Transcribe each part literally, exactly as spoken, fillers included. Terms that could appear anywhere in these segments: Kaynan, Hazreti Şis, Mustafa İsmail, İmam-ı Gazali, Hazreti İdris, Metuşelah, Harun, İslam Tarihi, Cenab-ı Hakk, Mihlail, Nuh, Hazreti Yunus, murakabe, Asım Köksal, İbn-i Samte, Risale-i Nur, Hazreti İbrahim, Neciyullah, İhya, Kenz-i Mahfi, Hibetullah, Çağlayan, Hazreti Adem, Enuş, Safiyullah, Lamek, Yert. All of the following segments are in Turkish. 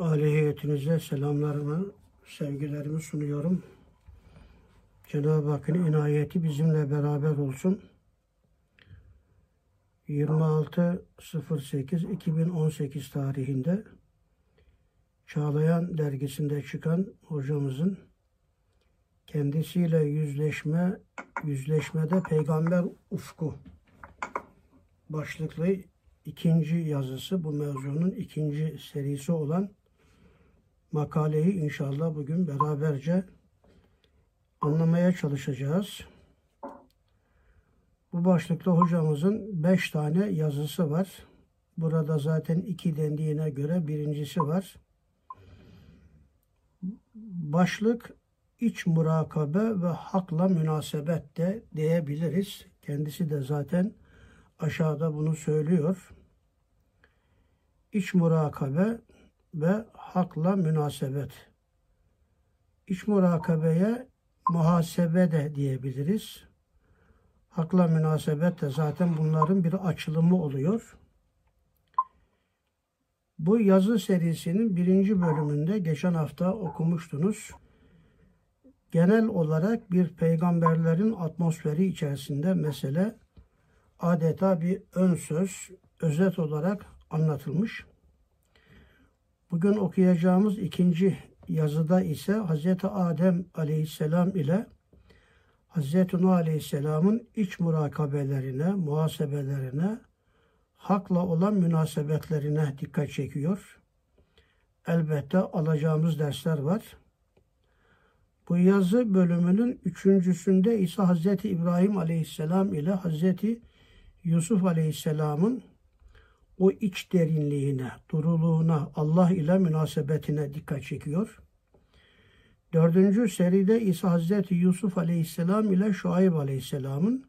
Âli heyetinize selamlarımı, sevgilerimi sunuyorum. Cenab-ı Hakk'ın inayeti bizimle beraber olsun. yirmi altı Ağustos iki bin on sekiz tarihinde Çağlayan dergisinde çıkan hocamızın kendisiyle yüzleşme, yüzleşmede peygamber ufku başlıklı ikinci yazısı, bu mevzunun ikinci serisi olan makaleyi inşallah bugün beraberce anlamaya çalışacağız. Bu başlıkta hocamızın beş tane yazısı var. Burada zaten iki dendiğine göre birincisi var. Başlık iç murakabe ve hakla münasebet de diyebiliriz. Kendisi de zaten aşağıda bunu söylüyor. İç murakabe ve hakla münasebet. İç murakabeye muhasebe de diyebiliriz. Hakla münasebet de zaten bunların bir açılımı oluyor. Bu yazı serisinin birinci bölümünde geçen hafta okumuştunuz. Genel olarak bir peygamberlerin atmosferi içerisinde mesele adeta bir ön söz, özet olarak anlatılmış. Bugün okuyacağımız ikinci yazıda ise Hazreti Adem aleyhisselam ile Hazreti Nuh aleyhisselamın iç murakabelerine, muhasebelerine, hakla olan münasebetlerine dikkat çekiyor. Elbette alacağımız dersler var. Bu yazı bölümünün üçüncüsünde ise Hazreti İbrahim aleyhisselam ile Hazreti Yusuf aleyhisselamın o iç derinliğine, duruluğuna, Allah ile münasebetine dikkat çekiyor. Dördüncü seride ise Hazreti Yusuf aleyhisselam ile Şuayb aleyhisselamın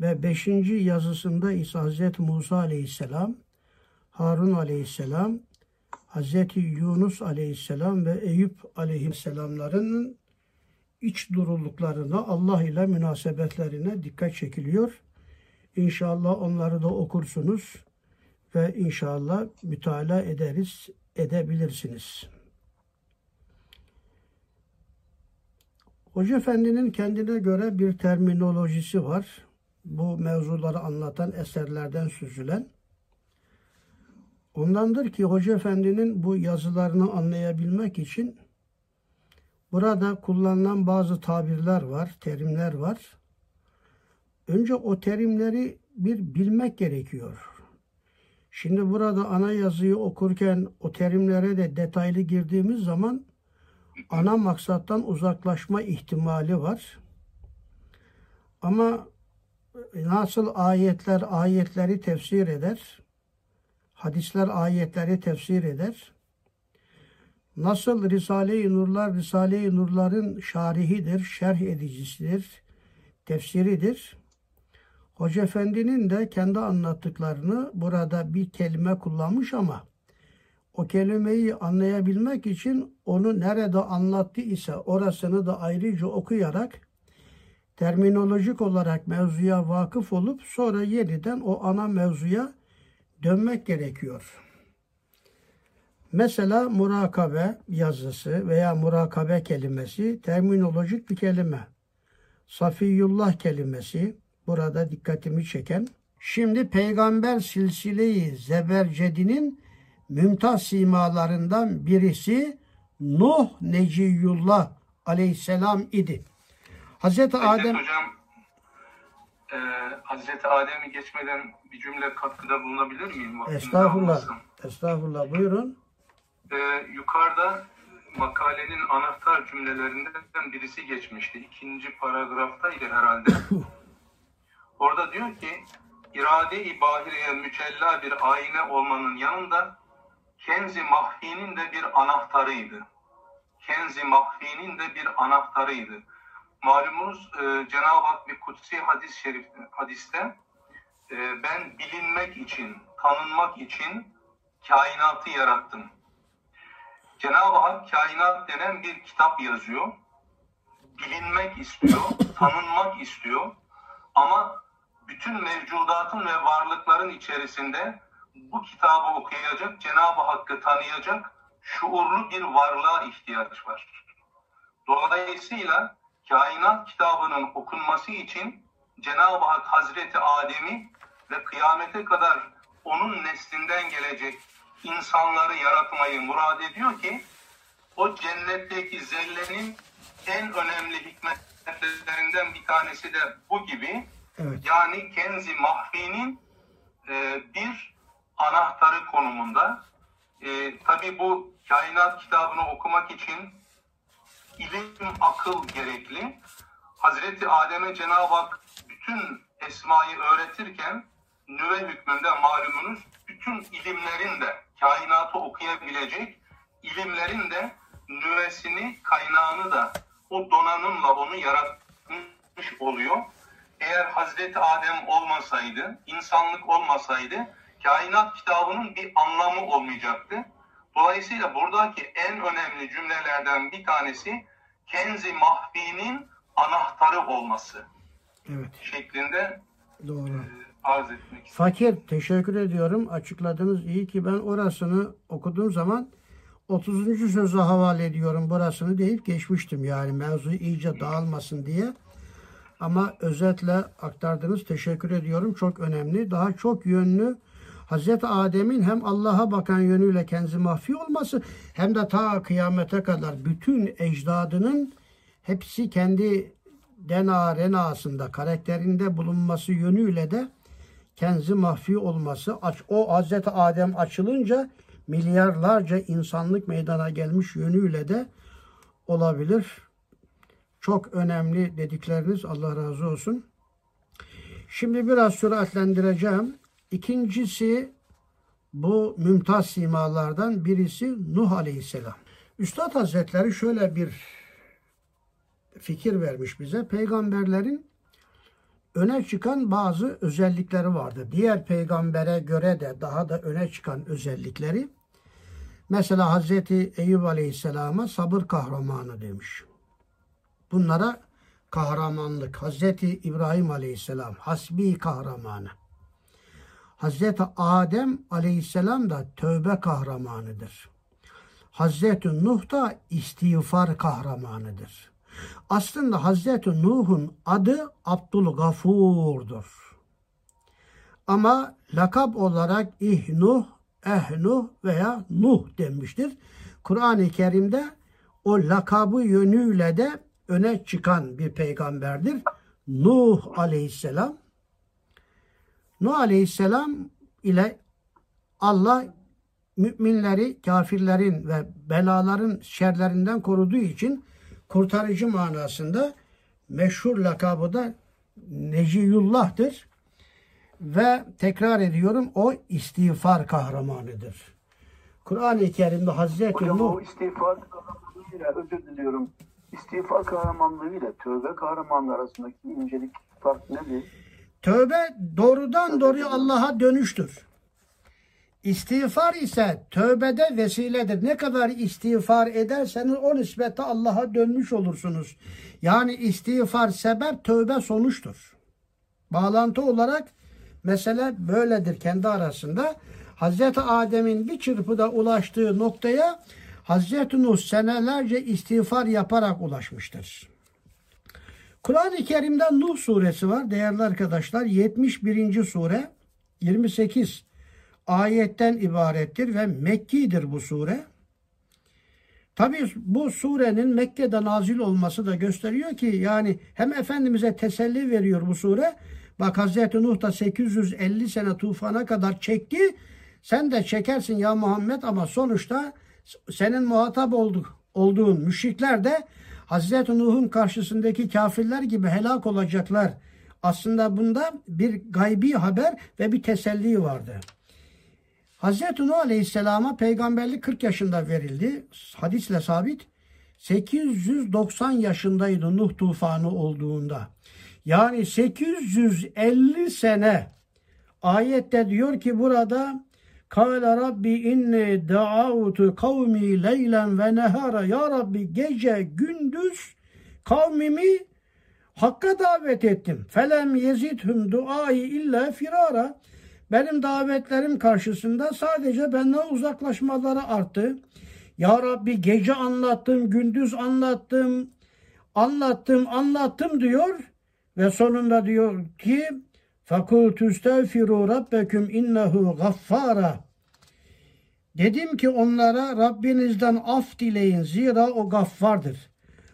ve beşinci yazısında ise Hazreti Musa aleyhisselam, Harun aleyhisselam, Hazreti Yunus aleyhisselam ve Eyüp aleyhisselamların iç duruluklarına, Allah ile münasebetlerine dikkat çekiliyor. İnşallah onları da okursunuz ve inşallah mütalaa ederiz, edebilirsiniz. Hoca Efendi'nin kendine göre bir terminolojisi var. Bu mevzuları anlatan eserlerden süzülen. Ondandır ki Hoca Efendi'nin bu yazılarını anlayabilmek için burada kullanılan bazı tabirler var, terimler var. Önce o terimleri bir bilmek gerekiyor. Şimdi burada ana yazıyı okurken o terimlere de detaylı girdiğimiz zaman ana maksattan uzaklaşma ihtimali var. Ama nasıl ayetler ayetleri tefsir eder, hadisler ayetleri tefsir eder, nasıl Risale-i Nurlar, Risale-i Nurların şarihidir, şerh edicisidir, tefsiridir. Hoca Efendi'nin de kendi anlattıklarını burada bir kelime kullanmış ama o kelimeyi anlayabilmek için onu nerede anlattı ise orasını da ayrıca okuyarak terminolojik olarak mevzuya vakıf olup sonra yeniden o ana mevzuya dönmek gerekiyor. Mesela murakabe yazısı veya murakabe kelimesi terminolojik bir kelime. Safiyullah kelimesi burada dikkatimi çeken. Şimdi peygamber silsile-i Zebercedi'nin mümtaz simalarından birisi Nuh Neciyullah aleyhisselam idi. Hazreti Adem... Hocam, e, Hazreti Adem'i geçmeden bir cümle katkıda bulunabilir miyim? Vaktinde estağfurullah. Almasın. Estağfurullah. Buyurun. E, yukarıda makalenin anahtar cümlelerinden birisi geçmişti. İkinci paragraftaydı herhalde. Orada diyor ki, irade-i bahireye mücella bir ayna olmanın yanında Kenz-i Mahfi'nin de bir anahtarıydı. Kenz-i Mahfi'nin de bir anahtarıydı. Malumunuz e, Cenab-ı Hak bir kutsi hadis-i şerif, hadiste e, ben bilinmek için, tanınmak için kainatı yarattım. Cenab-ı Hak kainat denen bir kitap yazıyor. Bilinmek istiyor, tanınmak istiyor ama bütün mevcudatın ve varlıkların içerisinde bu kitabı okuyacak, Cenab-ı Hakk'ı tanıyacak şuurlu bir varlığa ihtiyaç var. Dolayısıyla kainat kitabının okunması için Cenab-ı Hak Hazreti Adem'i ve kıyamete kadar onun neslinden gelecek insanları yaratmayı murad ediyor ki o cennetteki zellenin en önemli hikmetlerinden bir tanesi de bu gibi. Evet. Yani Kenz-i Mahfi'nin e, bir anahtarı konumunda. E, tabii bu kainat kitabını okumak için ilim, akıl gerekli. Hazreti Adem'e Cenab-ı Hak bütün esmayı öğretirken nüve hükmünde malumunuz bütün ilimlerin de kainatı okuyabilecek ilimlerin de nüvesini, kaynağını da o donanımla onu yaratmış oluyor. Eğer Hazreti Adem olmasaydı, insanlık olmasaydı kainat kitabının bir anlamı olmayacaktı. Dolayısıyla buradaki en önemli cümlelerden bir tanesi Kenz-i Mahfi'nin anahtarı olması. Evet. Şeklinde doğru. E, arz etmek istedim. Fakir, teşekkür ediyorum. Açıkladınız. İyi ki ben orasını okuduğum zaman otuzuncu söze havale ediyorum burasını deyip geçmiştim. Yani mevzu iyice dağılmasın diye. Ama özetle aktardınız. Teşekkür ediyorum. Çok önemli. Daha çok yönlü Hazreti Adem'in hem Allah'a bakan yönüyle Kenz-i Mahfi olması hem de ta kıyamete kadar bütün ecdadının hepsi kendi dena renasında, karakterinde bulunması yönüyle de Kenz-i Mahfi olması. O Hazreti Adem açılınca milyarlarca insanlık meydana gelmiş yönüyle de olabilir. Çok önemli dedikleriniz. Allah razı olsun. Şimdi biraz süratlendireceğim. İkincisi bu mümtaz simalardan birisi Nuh Aleyhisselam. Üstad Hazretleri şöyle bir fikir vermiş bize. Peygamberlerin öne çıkan bazı özellikleri vardı. Diğer peygambere göre de daha da öne çıkan özellikleri. Mesela Hazreti Eyüp Aleyhisselam'a sabır kahramanı demiş. Bunlara kahramanlık. Hazreti İbrahim Aleyhisselam hasbi kahramanı. Hazreti Adem Aleyhisselam da tövbe kahramanıdır. Hazreti Nuh da istiğfar kahramanıdır. Aslında Hazreti Nuh'un adı Abdülgafur'dur. Ama lakap olarak İhnuh, Ehnuh veya Nuh denmiştir. Kur'an-ı Kerim'de o lakabı yönüyle de öne çıkan bir peygamberdir. Nuh Aleyhisselam. Nuh Aleyhisselam ile Allah müminleri kafirlerin ve belaların şerlerinden koruduğu için kurtarıcı manasında meşhur lakabı da Neciyullah'tır. Ve tekrar ediyorum o istiğfar kahramanıdır. Kur'an-ı Kerim'de Hazreti Hocam, Nuh... o istiğfar kahramanlığıyla özür diliyorum. İstiğfar kahramanlığıyla tövbe kahramanlığı arasındaki incelik fark nedir? Tövbe doğrudan doğruya Allah'a dönüştür. İstiğfar ise tövbede vesiledir. Ne kadar istiğfar ederseniz o nisbette Allah'a dönmüş olursunuz. Yani istiğfar sebep, tövbe sonuçtur. Bağlantı olarak mesele böyledir kendi arasında. Hazreti Adem'in bir çırpıda ulaştığı noktaya Hazreti Nuh senelerce istiğfar yaparak ulaşmıştır. Kur'an-ı Kerim'de Nuh suresi var değerli arkadaşlar. yetmiş birinci sure yirmi sekiz ayetten ibarettir ve Mekki'dir bu sure. Tabii bu surenin Mekke'de nazil olması da gösteriyor ki yani hem Efendimiz'e teselli veriyor bu sure. Bak Hazreti Nuh da sekiz yüz elli sene tufana kadar çekti. Sen de çekersin ya Muhammed ama sonuçta senin muhatap olduğun müşrikler de Hazreti Nuh'un karşısındaki kafirler gibi helak olacaklar. Aslında bunda bir gaybi haber ve bir teselli vardı. Hazreti Nuh Aleyhisselam'a peygamberlik kırk yaşında verildi. Hadisle sabit. sekiz yüz doksan yaşındaydı Nuh tufanı olduğunda. Yani sekiz yüz elli sene. Ayette diyor ki burada Kâle Rabbi inni da'avtu kavmi leylen ve nehara. Ya Rabbi gece gündüz kavmimi Hakk'a davet ettim. Felem yezidhum duayı illa firara. Benim davetlerim karşısında sadece benden uzaklaşmaları arttı. Ya Rabbi gece anlattım, gündüz anlattım, anlattım, anlattım diyor ve sonunda diyor ki فَقُلْتُ اسْتَغْفِرُوا رَبَّكُمْ اِنَّهُ غَفَّارًا. Dedim ki onlara Rabbinizden af dileyin, zira o gaffardır.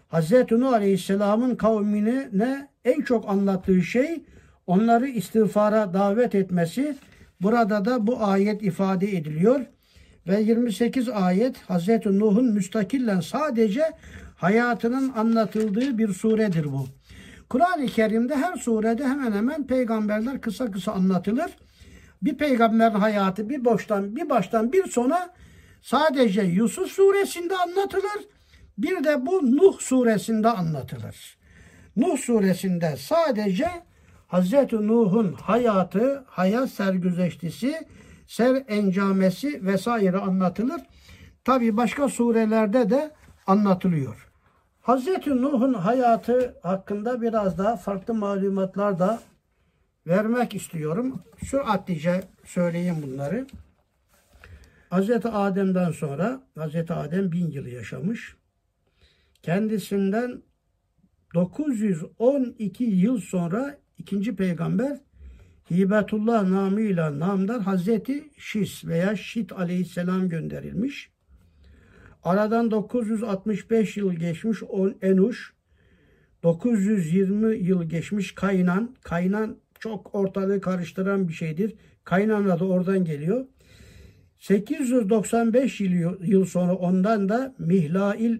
Hazreti Nuh Aleyhisselam'ın kavmine en çok anlattığı şey onları istiğfara davet etmesi. Burada da bu ayet ifade ediliyor. Ve yirmi sekiz ayet Hazreti Nuh'un müstakillen sadece hayatının anlatıldığı bir suredir bu. Kur'an-ı Kerim'de her surede hemen hemen peygamberler kısa kısa anlatılır. Bir peygamberin hayatı bir boştan bir baştan bir sona sadece Yusuf suresinde anlatılır. Bir de bu Nuh suresinde anlatılır. Nuh suresinde sadece Hazreti Nuh'un hayatı, hayat sergüzeştisi, ser encamesi vesaire anlatılır. Tabi başka surelerde de anlatılıyor. Hazreti Nuh'un hayatı hakkında biraz daha farklı malumatlar da vermek istiyorum. Süratlice söyleyeyim bunları. Hazreti Adem'den sonra Hazreti Adem bin yıl yaşamış. Kendisinden dokuz yüz on iki yıl sonra ikinci peygamber Hibetullah namıyla namdar Hazreti Şis veya Şit aleyhisselam gönderilmiş. Aradan dokuz yüz altmış beş yıl geçmiş Enuş, dokuz yüz yirmi yıl geçmiş Kaynan. Kaynan çok ortalığı karıştıran bir şeydir. Kaynan'a da oradan geliyor. sekiz yüz doksan beş yıl, yıl sonra ondan da Mihlail,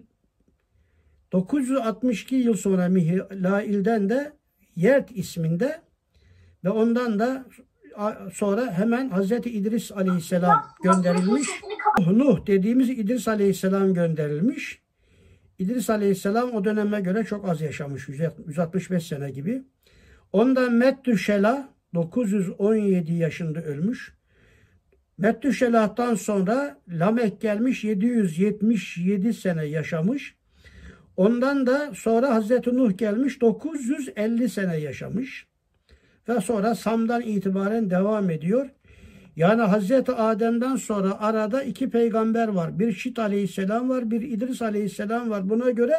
dokuz yüz altmış iki yıl sonra Mihlail'den de Yert isminde ve ondan da sonra hemen Hazreti İdris Aleyhisselam gönderilmiş. Nuh dediğimiz İdris Aleyhisselam gönderilmiş. İdris Aleyhisselam o döneme göre çok az yaşamış, yüz altmış beş sene gibi. Ondan Metuşelah dokuz yüz on yedi yaşında ölmüş. Metuşelah'tan sonra Lamek gelmiş, yedi yüz yetmiş yedi sene yaşamış. Ondan da sonra Hazreti Nuh gelmiş, dokuz yüz elli sene yaşamış. Ve sonra Sam'dan itibaren devam ediyor. Yani Hazreti Adem'den sonra arada iki peygamber var. Bir Şit Aleyhisselam var, bir İdris Aleyhisselam var. Buna göre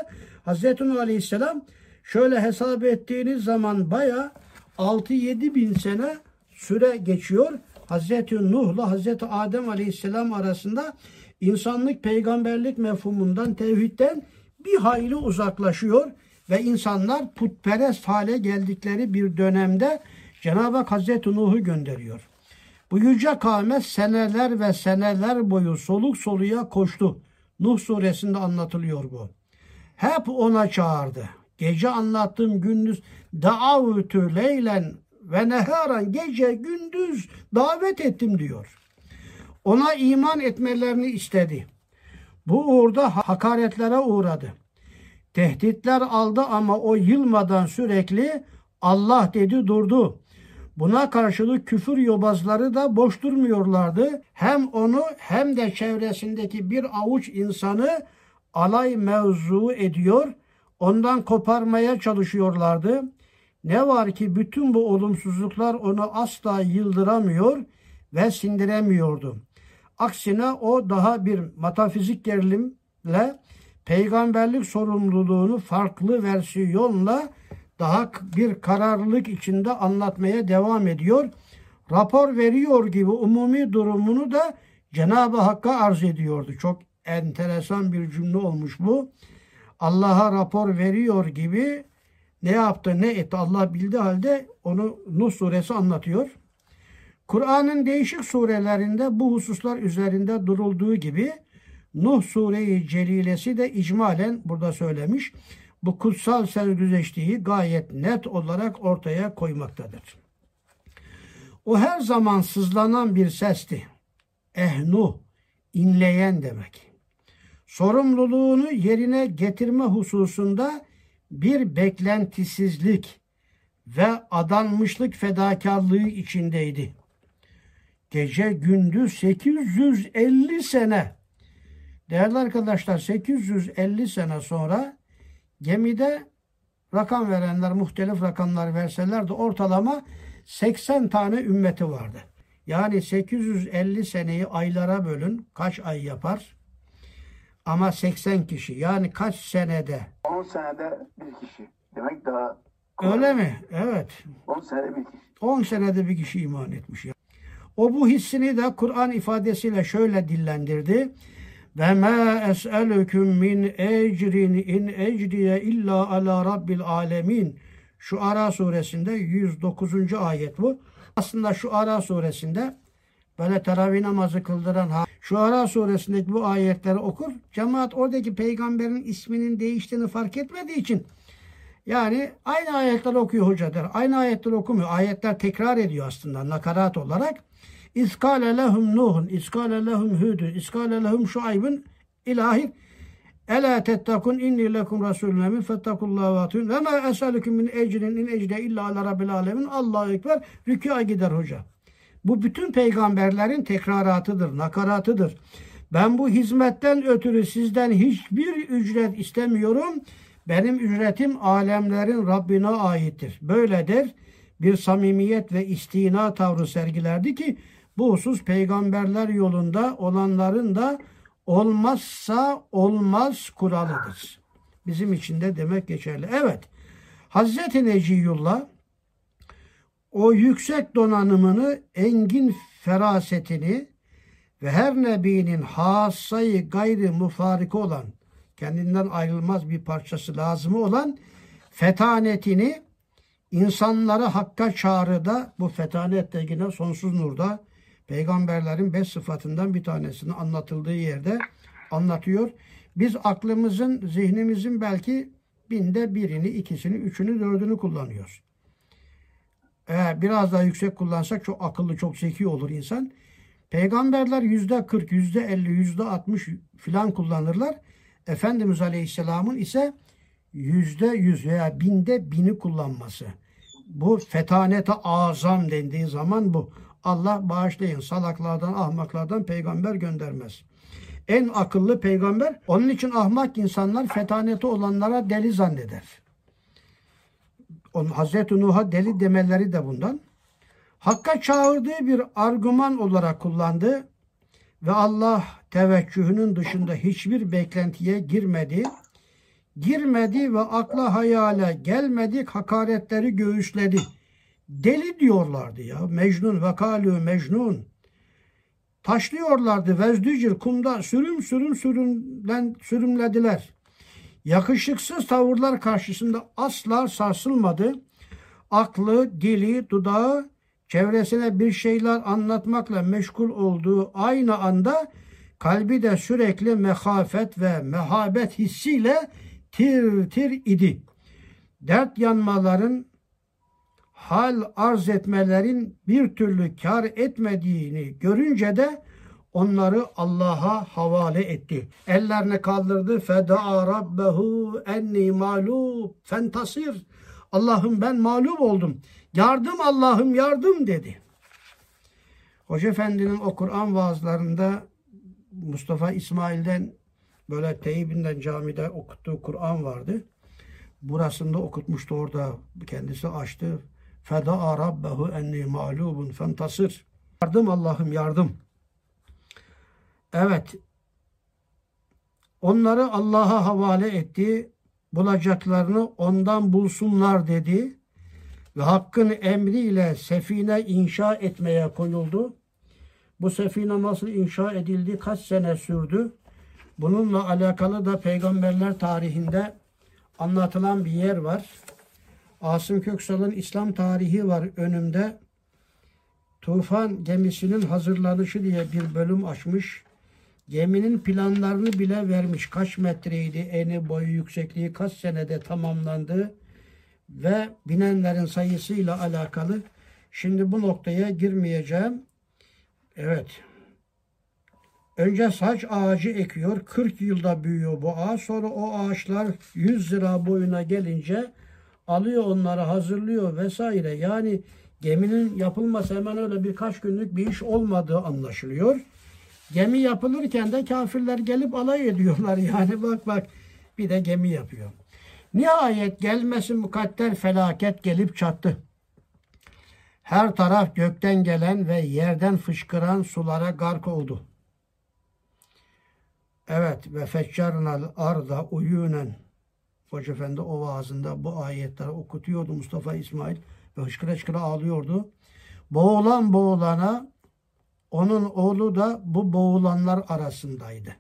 Hazreti Nuh Aleyhisselam şöyle hesap ettiğiniz zaman bayağı altı yedi bin sene süre geçiyor. Hazreti Nuh'la Hazreti Adem Aleyhisselam arasında insanlık peygamberlik mefhumundan, tevhidden bir hayli uzaklaşıyor ve insanlar putperest hale geldikleri bir dönemde Cenab-ı Hak Hazreti Nuh'u gönderiyor. Bu yüce kavme seneler ve seneler boyu soluk soluya koştu. Nuh suresinde anlatılıyor bu. Hep ona çağırdı. Gece anlattığım gündüz davutü leylen ve neharan, gece gündüz davet ettim diyor. Ona iman etmelerini istedi. Bu uğurda hakaretlere uğradı. Tehditler aldı ama o yılmadan sürekli Allah dedi durdu. Buna karşılık küfür yobazları da boş durmuyorlardı. Hem onu hem de çevresindeki bir avuç insanı alay mevzu ediyor. Ondan koparmaya çalışıyorlardı. Ne var ki bütün bu olumsuzluklar onu asla yıldıramıyor ve sindiremiyordu. Aksine o daha bir metafizik gerilimle peygamberlik sorumluluğunu farklı versiyonla daha bir kararlılık içinde anlatmaya devam ediyor. Rapor veriyor gibi umumi durumunu da Cenab-ı Hakk'a arz ediyordu. Çok enteresan bir cümle olmuş bu. Allah'a rapor veriyor gibi ne yaptı ne etti Allah bildiği halde onu Nuh suresi anlatıyor. Kur'an'ın değişik surelerinde bu hususlar üzerinde durulduğu gibi Nuh sure-i celilesi de icmalen burada söylemiş. Bu kutsal sergüzeştiği gayet net olarak ortaya koymaktadır. O her zaman sızlanan bir sesti. Eh Nuh, inleyen demek. Sorumluluğunu yerine getirme hususunda bir beklentisizlik ve adanmışlık fedakarlığı içindeydi. Gece gündüz sekiz yüz elli sene, değerli arkadaşlar, sekiz yüz elli sene sonra gemide rakam verenler muhtelif rakamlar verseler de ortalama seksen tane ümmeti vardı. Yani sekiz yüz elli seneyi aylara bölün kaç ay yapar? Ama seksen kişi. Yani kaç senede? on senede bir kişi. Demek daha kolay. Öyle mi? Evet. on senede bir kişi. on senede bir kişi iman etmiş. O bu hissini de Kur'an ifadesiyle şöyle dillendirdi. Ve ma es'elüküm min ecrin in ecriye illa ala rabbil alemin. Şu Ara suresinde yüz dokuzuncu ayet bu. Aslında şu Ara suresinde böyle teravih namazı kıldıran şu Ara suresindeki bu ayetleri okur. Cemaat oradaki peygamberin isminin değiştiğini fark etmediği için yani aynı ayetleri okuyor hoca der. Aynı ayetleri okumuyor. Ayetler tekrar ediyor aslında nakarat olarak. İskale lehum Nuh'un, iskale lehum Hud'un, iskale lehum Şuayb'un ilahi Ela tettakun inni lekum rasulun emin fettakullaha ve atun ve ma esalüküm min ecrin in ecriye illa ala rabbil alemin. Allahu ekber. Rükûa gider hoca. Bu bütün peygamberlerin tekraratıdır, nakaratıdır. Ben bu hizmetten ötürü sizden hiçbir ücret istemiyorum. Benim ücretim alemlerin Rabbine aittir. Böyledir. Bir samimiyet ve istina tavrı sergilerdi ki bu husus peygamberler yolunda olanların da olmazsa olmaz kuralıdır. Bizim için de demek geçerli. Evet. Hazreti Neciyullah o yüksek donanımını, engin ferasetini ve her nebinin hassayı gayri mufarika olan, kendinden ayrılmaz bir parçası lazımı olan fetanetini insanları hakka çağrıda, bu fetanette yine Sonsuz Nur'da peygamberlerin beş sıfatından bir tanesini anlatıldığı yerde anlatıyor. Biz aklımızın, zihnimizin belki binde birini, ikisini, üçünü, dördünü kullanıyoruz. Eğer biraz daha yüksek kullansak çok akıllı, çok zeki olur insan. Peygamberler yüzde kırk, yüzde elli, yüzde altmış filan kullanırlar. Efendimiz Aleyhisselam'ın ise yüzde yüz veya binde bini kullanması. Bu fetanete azam dendiği zaman bu. Allah bağışlayın, salaklardan, ahmaklardan peygamber göndermez. En akıllı peygamber, onun için ahmak insanlar fetaneti olanlara deli zanneder. Hazreti Nuh'a deli demeleri de bundan. Hakka çağırdığı bir argüman olarak kullandı ve Allah teveccühünün dışında hiçbir beklentiye girmedi. Girmedi ve akla hayale gelmedik hakaretleri göğüsledi. Deli diyorlardı ya. Mecnun ve kalü mecnun. Taşlıyorlardı. Vezdücür kumda sürüm sürüm sürümden sürümlediler. Yakışıksız tavırlar karşısında asla sarsılmadı. Aklı, dili, dudağı çevresine bir şeyler anlatmakla meşgul olduğu aynı anda kalbi de sürekli mehafet ve mehabet hissiyle tir tir idi. Dert yanmaların, hal arz etmelerin bir türlü kar etmediğini görünce de onları Allah'a havale etti. Ellerini kaldırdı. Feda rabbehu enni mağlub fentasir. Allah'ım ben mağlup oldum. Yardım Allah'ım yardım dedi. Hoca Efendi'nin o Kur'an vaazlarında Mustafa İsmail'den böyle teybinden camide okuttuğu Kur'an vardı. Burasında okutmuştu orada. Kendisi açtı. Feda rabbehu enni mağlubun fentasir. Yardım Allah'ım yardım. Evet. Onları Allah'a havale etti. Bulacaklarını ondan bulsunlar dedi. Ve Hakk'ın emriyle sefine inşa etmeye koyuldu. Bu sefine nasıl inşa edildi? Kaç sene sürdü? Bununla alakalı da peygamberler tarihinde anlatılan bir yer var. Asım Köksal'ın İslam Tarihi var önümde. Tufan gemisinin hazırlanışı diye bir bölüm açmış. Geminin planlarını bile vermiş. Kaç metreydi, eni, boyu, yüksekliği, kaç senede tamamlandı ve binenlerin sayısıyla alakalı. Şimdi bu noktaya girmeyeceğim. Evet. Önce saç ağacı ekiyor. kırk yılda büyüyor bu ağaç. Sonra o ağaçlar yüz zira boyuna gelince alıyor onları, hazırlıyor vesaire. Yani geminin yapılması hemen öyle birkaç günlük bir iş olmadığı anlaşılıyor. Gemi yapılırken de kafirler gelip alay ediyorlar. Yani bak bak bir de gemi yapıyor. Nihayet gelmesi mukadder felaket gelip çattı. Her taraf gökten gelen ve yerden fışkıran sulara gark oldu. Evet, ve feccarnal arda uyunen. Hoca Efendi o vaazında bu ayetleri okutuyordu Mustafa İsmail ve hışkıra hışkıra ağlıyordu. Boğulan boğulana, onun oğlu da bu boğulanlar arasındaydı.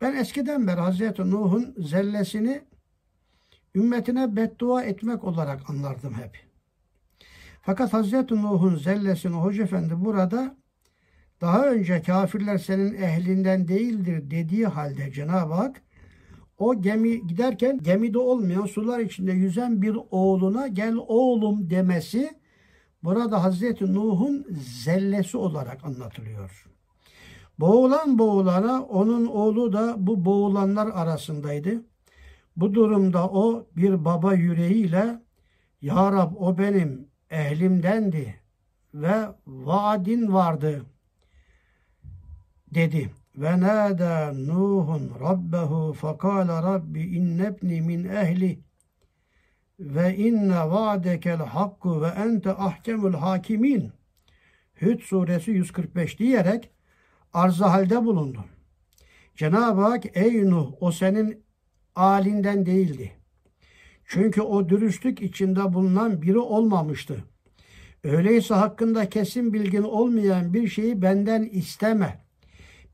Ben eskiden beri Hazreti Nuh'un zellesini ümmetine beddua etmek olarak anlardım hep. Fakat Hazreti Nuh'un zellesini Hoca Efendi burada daha önce kafirler senin ehlinden değildir dediği halde Cenab-ı Hak o gemi giderken gemide olmayan sular içinde yüzen bir oğluna gel oğlum demesi burada Hazreti Nuh'un zellesi olarak anlatılıyor. Boğulan boğulana onun oğlu da bu boğulanlar arasındaydı. Bu durumda o bir baba yüreğiyle Ya Rab o benim ehlimdendi ve vaadin vardı dedi. Ve nâdâ Nuhun rabbehu fekâle rabbi innebni min ehli ve inne vâdekel hakku ve ente ahkemul hakimin. Hud suresi yüz kırk beş diyerek arzahalde bulundu. Cenab-ı Hak ey Nuh o senin alinden değildi. Çünkü o dürüstlük içinde bulunan biri olmamıştı. Öyleyse hakkında kesin bilgin olmayan bir şeyi benden isteme.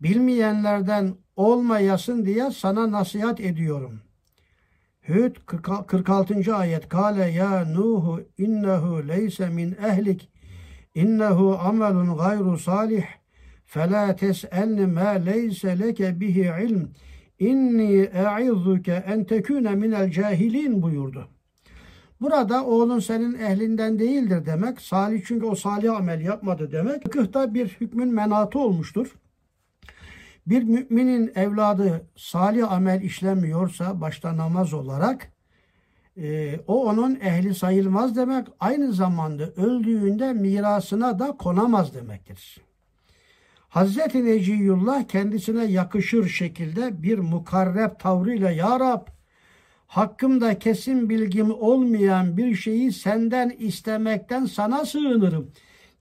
Bilmeyenlerden olmayasın diye sana nasihat ediyorum. Hud kırk altıncı ayet. Kale ya Nuhu innehu leyse min ehlik innehu amelun gayru salih fela tes'elni ma leyse leke bihi ilm inni e'izzuke en tekune minel cahilin buyurdu. Burada oğlun senin ehlinden değildir demek. Salih çünkü o salih amel yapmadı demek. Fıkıhta bir hükmün menatı olmuştur. Bir müminin evladı salih amel işlemiyorsa başta namaz olarak e, o onun ehli sayılmaz demek. Aynı zamanda öldüğünde mirasına da konamaz demektir. Hazreti Neciyullah kendisine yakışır şekilde bir mukarreb tavrıyla Ya Rab hakkımda kesin bilgim olmayan bir şeyi senden istemekten sana sığınırım.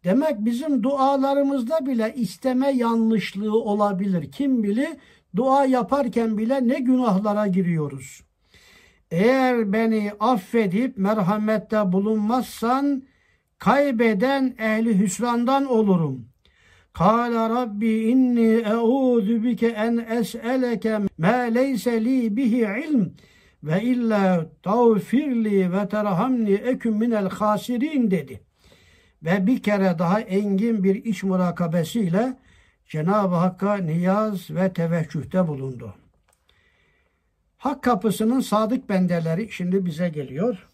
Demek bizim dualarımızda bile isteme yanlışlığı olabilir. Kim bilir dua yaparken bile ne günahlara giriyoruz. Eğer beni affedip merhamette bulunmazsan kaybeden ehli hüsrandan olurum. Kâle rabbi inni eûzü bike en es'eleke mâ leyse li bihi ilm ve illâ tağfirli ve terhamni ekün minel hâsirîn dedi. Ve bir kere daha engin bir iç murakabesiyle Cenab-ı Hakk'a niyaz ve teveccühte bulundu. Hak kapısının sadık bendeleri şimdi bize geliyor.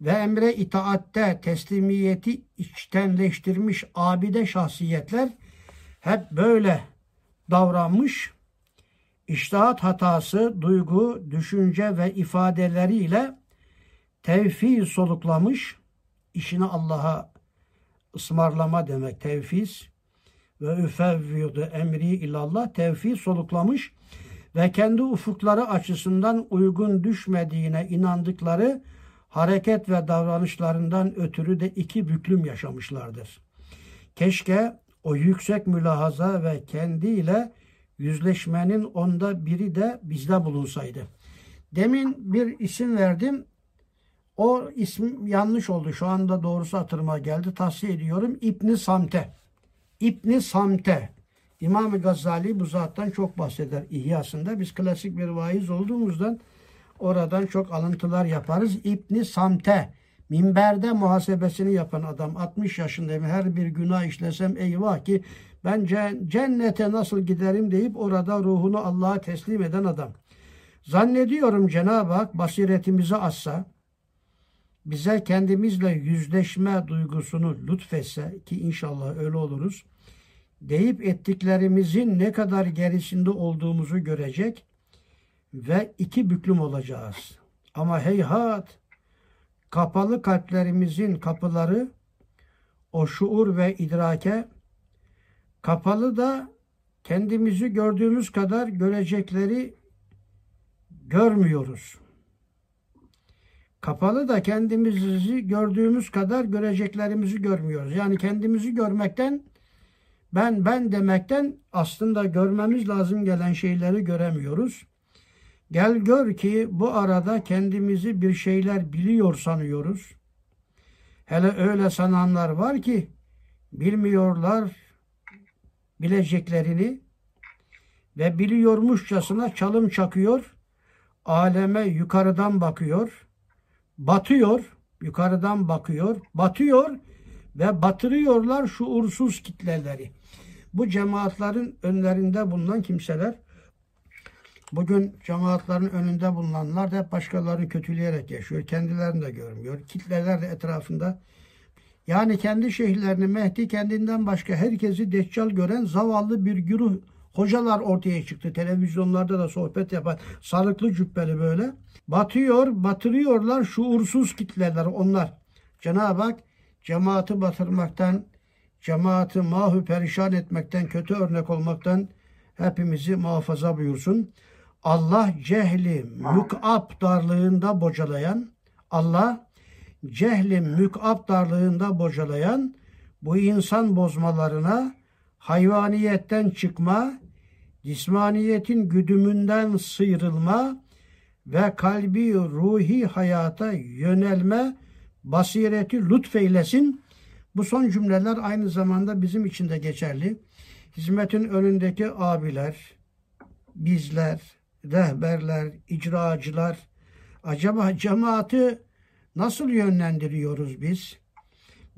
Ve emre itaatte teslimiyeti içtenleştirmiş abide şahsiyetler hep böyle davranmış. İçtihat hatası, duygu, düşünce ve ifadeleriyle tevfi soluklamış. İşini Allah'a Ismarlama demek tevfiz ve üfevvidu emri ilallah tevfiz soluklamış ve kendi ufukları açısından uygun düşmediğine inandıkları hareket ve davranışlarından ötürü de iki büklüm yaşamışlardır. Keşke o yüksek mülahaza ve kendiyle yüzleşmenin onda biri de bizde bulunsaydı. Demin bir isim verdim. O isim yanlış oldu. Şu anda doğrusu hatırıma geldi. Tavsiye ediyorum. İbn-i Samte. İbn-i Samte. İmam-ı Gazali bu zattan çok bahseder İhyasında. Biz klasik bir vaiz olduğumuzdan oradan çok alıntılar yaparız. İbn-i Samte. Minberde muhasebesini yapan adam. altmış yaşındayım. Her bir günah işlesem eyvah ki ben cennete nasıl giderim deyip orada ruhunu Allah'a teslim eden adam. Zannediyorum Cenab-ı Hak basiretimizi açsa, bize kendimizle yüzleşme duygusunu lütfetse ki inşallah öyle oluruz, deyip ettiklerimizin ne kadar gerisinde olduğumuzu görecek ve iki büklüm olacağız. Ama heyhat, kapalı kalplerimizin kapıları o şuur ve idrake, kapalı da kendimizi gördüğümüz kadar görecekleri görmüyoruz. Kapalı da kendimizi gördüğümüz kadar göreceklerimizi görmüyoruz. Yani kendimizi görmekten ben ben demekten aslında görmemiz lazım gelen şeyleri göremiyoruz. Gel gör ki bu arada kendimizi bir şeyler biliyor sanıyoruz. Hele öyle sananlar var ki bilmiyorlar bileceklerini ve biliyormuşçasına çalım çakıyor, aleme yukarıdan bakıyor, batıyor, yukarıdan bakıyor, batıyor ve batırıyorlar şuursuz kitleleri. Bu cemaatlerin önlerinde bulunan kimseler, bugün cemaatlerin önünde bulunanlar da hep başkalarını kötüleyerek yaşıyor. Kendilerini de görmüyor. Kitleler de etrafında. Yani kendi şeyhlerini, Mehdi kendinden başka herkesi deccal gören zavallı bir güruh hocalar ortaya çıktı. Televizyonlarda da sohbet yapan sarıklı cübbeli böyle. Batıyor, batırıyorlar şuursuz kitleler onlar. Cenab-ı Hak cemaati batırmaktan, cemaati mahü perişan etmekten, kötü örnek olmaktan hepimizi muhafaza buyursun. Allah cehli mükab darlığında bocalayan, Allah cehli mükab darlığında bocalayan bu insan bozmalarına, hayvaniyetten çıkma, cismaniyetin güdümünden sıyrılma ve kalbi ruhi hayata yönelme basireti lütfeylesin. Bu son cümleler aynı zamanda bizim için de geçerli. Hizmetin önündeki abiler, bizler, rehberler, icracılar, acaba cemaati nasıl yönlendiriyoruz biz?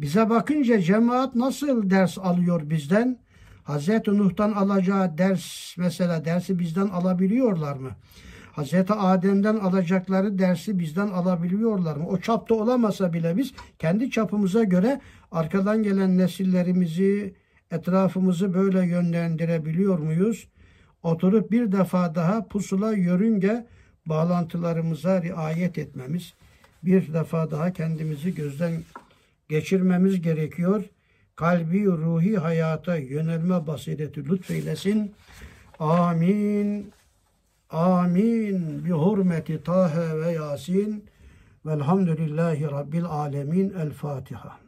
Bize bakınca cemaat nasıl ders alıyor bizden? Hazreti Nuh'tan alacağı ders, mesela dersi bizden alabiliyorlar mı? Hazreti Adem'den alacakları dersi bizden alabiliyorlar mı? O çapta olamasa bile biz kendi çapımıza göre arkadan gelen nesillerimizi, etrafımızı böyle yönlendirebiliyor muyuz? Oturup bir defa daha pusula, yörünge bağlantılarımıza riayet etmemiz, bir defa daha kendimizi gözden geçirmemiz gerekiyor. Kalbi ruhi hayata yönelme basireti lütfeylesin. Amin. Amin. Bi hurmeti Taha ve Yasin. Velhamdülillahi Rabbil alemin. El Fatiha.